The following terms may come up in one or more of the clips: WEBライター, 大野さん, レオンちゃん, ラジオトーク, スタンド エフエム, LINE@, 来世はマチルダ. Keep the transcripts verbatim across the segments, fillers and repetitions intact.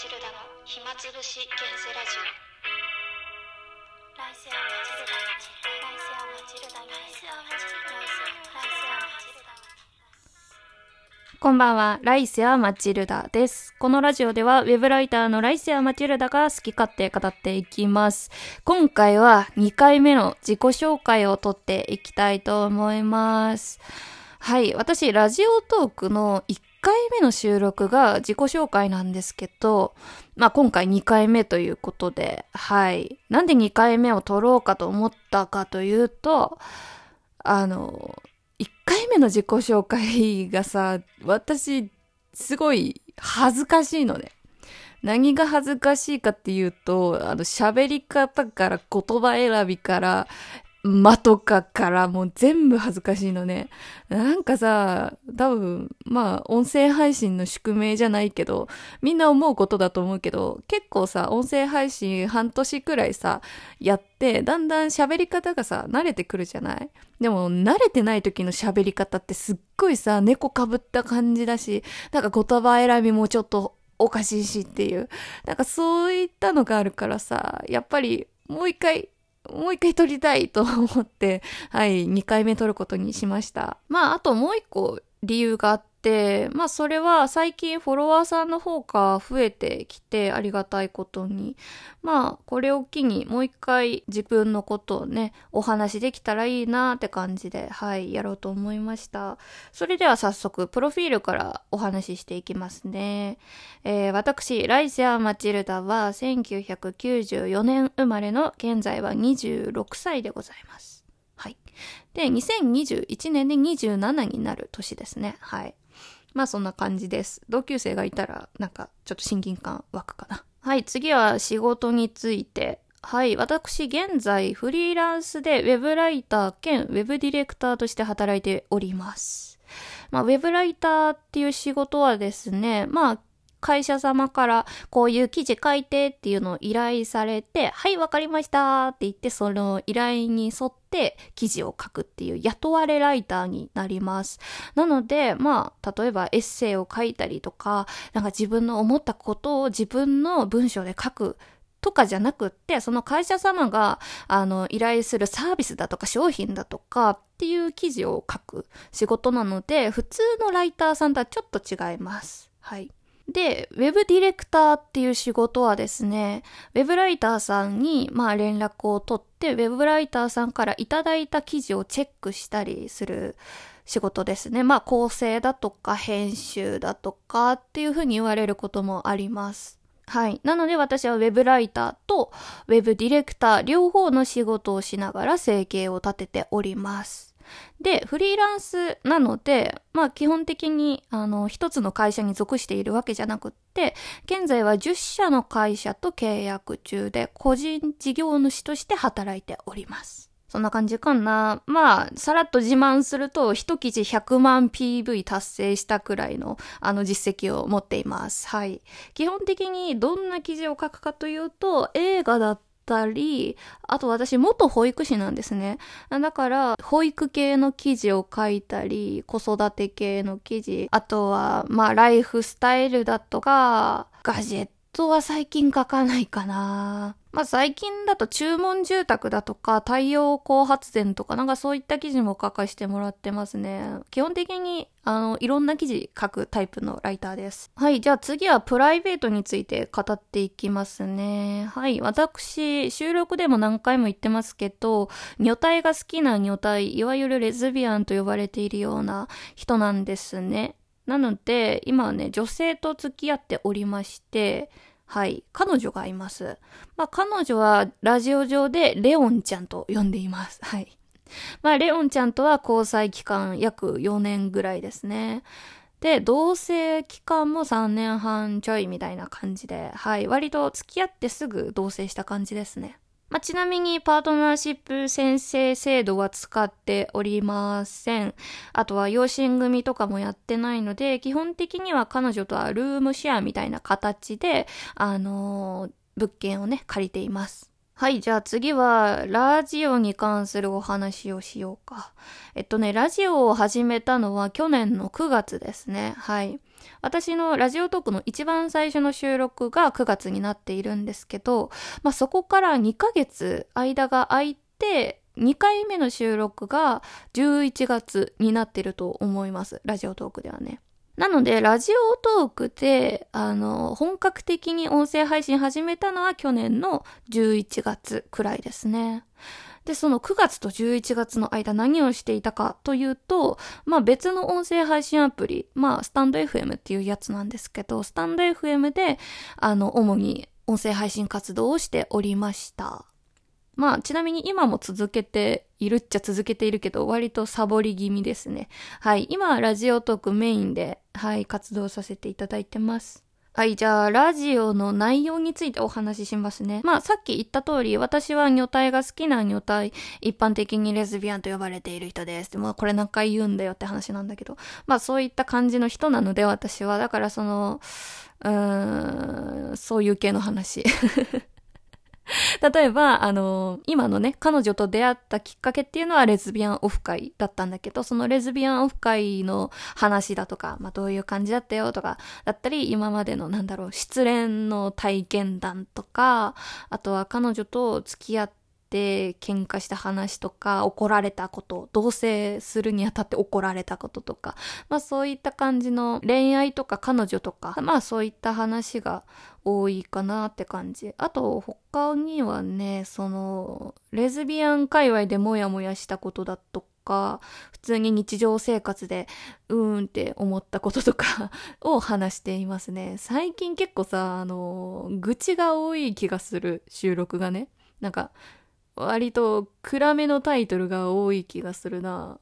チルダの暇つぶし現世ラジオ。来世はマチルダ、来世はマチルダ、来世はマチルダ、来世はマチルダ。こんばんは、来世はマチルダです。このラジオではウェブライターの来世はマチルダが好き勝手語っていきます。今回はにかいめの自己紹介をとっていきたいと思います。はい、私ラジオトークのいっかいめの収録が自己紹介なんですけど、まあ今回にかいめということで、はい。なんでにかいめを撮ろうかと思ったかというと、あの、いっかいめの自己紹介がさ、私、すごい恥ずかしいのね。何が恥ずかしいかっていうと、あの、喋り方から言葉選びから、間とかからもう全部恥ずかしいのね。なんかさ、多分まあ音声配信の宿命じゃないけど、みんな思うことだと思うけど、結構さ音声配信半年くらいさやってだんだん喋り方がさ慣れてくるじゃない。でも慣れてない時の喋り方ってすっごいさ猫かぶった感じだし、なんか言葉選びもちょっとおかしいしっていう、なんかそういったのがあるからさ、やっぱりもう一回もう一回撮りたいと思って、はい、にかいめ撮ることにしました。まあ、あともう一個理由があって、まあ、それは最近フォロワーさんの方が増えてきてありがたいことに、まあ、これを機にもう一回自分のことをね、お話できたらいいなって感じで、はい、やろうと思いました。それでは早速、プロフィールからお話ししていきますね。えー、私、来世はマチルダはせんきゅうひゃくきゅうじゅうよねん生まれの現在はにじゅうろくさいでございます。はい。で、にせんにじゅういちねんでにじゅうななになる年ですね。はい。まあそんな感じです。同級生がいたらなんかちょっと親近感湧くかな。はい、次は仕事について。はい、私現在フリーランスでウェブライター兼ウェブディレクターとして働いております。まあウェブライターっていう仕事はですね、まあ会社様からこういう記事書いてっていうのを依頼されて、はいわかりましたって言って、その依頼に沿って記事を書くっていう雇われライターになります。なのでまあ例えばエッセイを書いたりとか、なんか自分の思ったことを自分の文章で書くとかじゃなくって、その会社様があの依頼するサービスだとか商品だとかっていう記事を書く仕事なので、普通のライターさんとはちょっと違います。はい。で、ウェブディレクターっていう仕事はですね、ウェブライターさんにまあ連絡を取って、ウェブライターさんからいただいた記事をチェックしたりする仕事ですね。まあ構成だとか編集だとかっていうふうに言われることもあります。はい。なので私はウェブライターとウェブディレクター両方の仕事をしながら生計を立てております。で、フリーランスなので、まあ基本的に、あの、一つの会社に属しているわけじゃなくって、現在はじゅっしゃの会社と契約中で、個人事業主として働いております。そんな感じかな。まあ、さらっと自慢すると、一記事ひゃくまん ピーブイ 達成したくらいの、あの実績を持っています。はい。基本的にどんな記事を書くかというと、映画だったたり、あと私元保育士なんですね。だから保育系の記事を書いたり、子育て系の記事、あとはまあライフスタイルだとか、ガジェットは最近書かないかな。まあ最近だと注文住宅だとか太陽光発電とか、なんかそういった記事も書かせてもらってますね。基本的にあのいろんな記事書くタイプのライターです。はい、じゃあ次はプライベートについて語っていきますね。はい、私収録でも何回も言ってますけど、女体が好きな女体、いわゆるレズビアンと呼ばれているような人なんですね。なので今はね女性と付き合っておりまして。はい。彼女がいます。まあ、彼女はラジオ上でレオンちゃんと呼んでいます。はい。まあ、レオンちゃんとは交際期間約よねんぐらいですね。で、同棲期間もさんねんはんちょいみたいな感じで、はい。割と付き合ってすぐ同棲した感じですね。まあ、ちなみにパートナーシップ宣誓制度は使っておりません。あとは養子組とかもやってないので、基本的には彼女とはルームシェアみたいな形で、あのー、物件をね、借りています。はい、じゃあ次はラジオに関するお話をしようか。えっとね、ラジオを始めたのは去年のくがつですね。はい。私のラジオトークの一番最初の収録がくがつになっているんですけど、まあ、そこからにかげつ間が空いてにかいめの収録がじゅういちがつになっていると思います。ラジオトークではね。なのでラジオトークであの本格的に音声配信始めたのは去年のじゅういちがつくらいですね。で、そのくがつとじゅういちがつの間何をしていたかというと、まあ別の音声配信アプリ、まあスタンド エフエム っていうやつなんですけど、スタンド エフエム であの主に音声配信活動をしておりました。まあちなみに今も続けているっちゃ続けているけど、割とサボり気味ですね。はい、今はラジオトークメインで、はい、活動させていただいてます。はい、じゃあラジオの内容についてお話ししますね。まあさっき言った通り、私は女体が好きな女体、一般的にレズビアンと呼ばれている人です。でもこれ何回言うんだよって話なんだけど、まあそういった感じの人なので私は、だからその、うーん、そういう系の話。例えば、あのー、今のね、彼女と出会ったきっかけっていうのはレズビアンオフ会だったんだけど、そのレズビアンオフ会の話だとか、まあ、どういう感じだったよとか、だったり、今までのなんだろう、失恋の体験談とか、あとは彼女と付き合って、で喧嘩した話とか、怒られたこと、同棲するにあたって怒られたこととか、まあそういった感じの恋愛とか彼女とか、まあそういった話が多いかなって感じ。あと他にはね、そのレズビアン界隈でモヤモヤしたことだとか、普通に日常生活でうーんって思ったこととかを話していますね。最近結構さ、あの愚痴が多い気がする。収録がね、なんか割と暗めのタイトルが多い気がするな。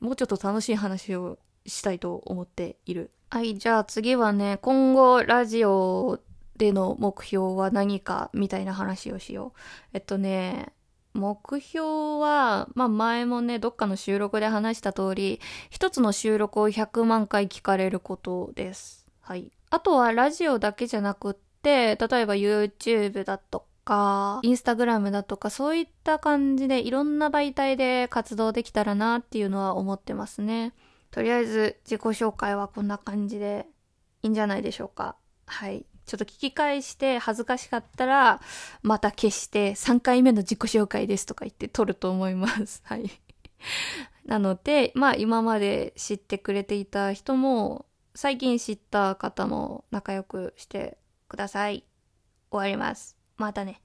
もうちょっと楽しい話をしたいと思っている。はい、じゃあ次はね、今後ラジオでの目標は何かみたいな話をしよう。えっとね、目標は、まあ前もね、どっかの収録で話した通り、一つの収録をひゃくまんかい聞かれることです。はい。あとはラジオだけじゃなくって、例えば YouTube だとか、インスタグラムだとか、そういった感じでいろんな媒体で活動できたらなっていうのは思ってますね。とりあえず自己紹介はこんな感じでいいんじゃないでしょうか。はい。ちょっと聞き返して恥ずかしかったらまた消してさんかいめの自己紹介ですとか言って撮ると思います。はい。なので、まあ今まで知ってくれていた人も最近知った方も仲良くしてください。終わります。またね。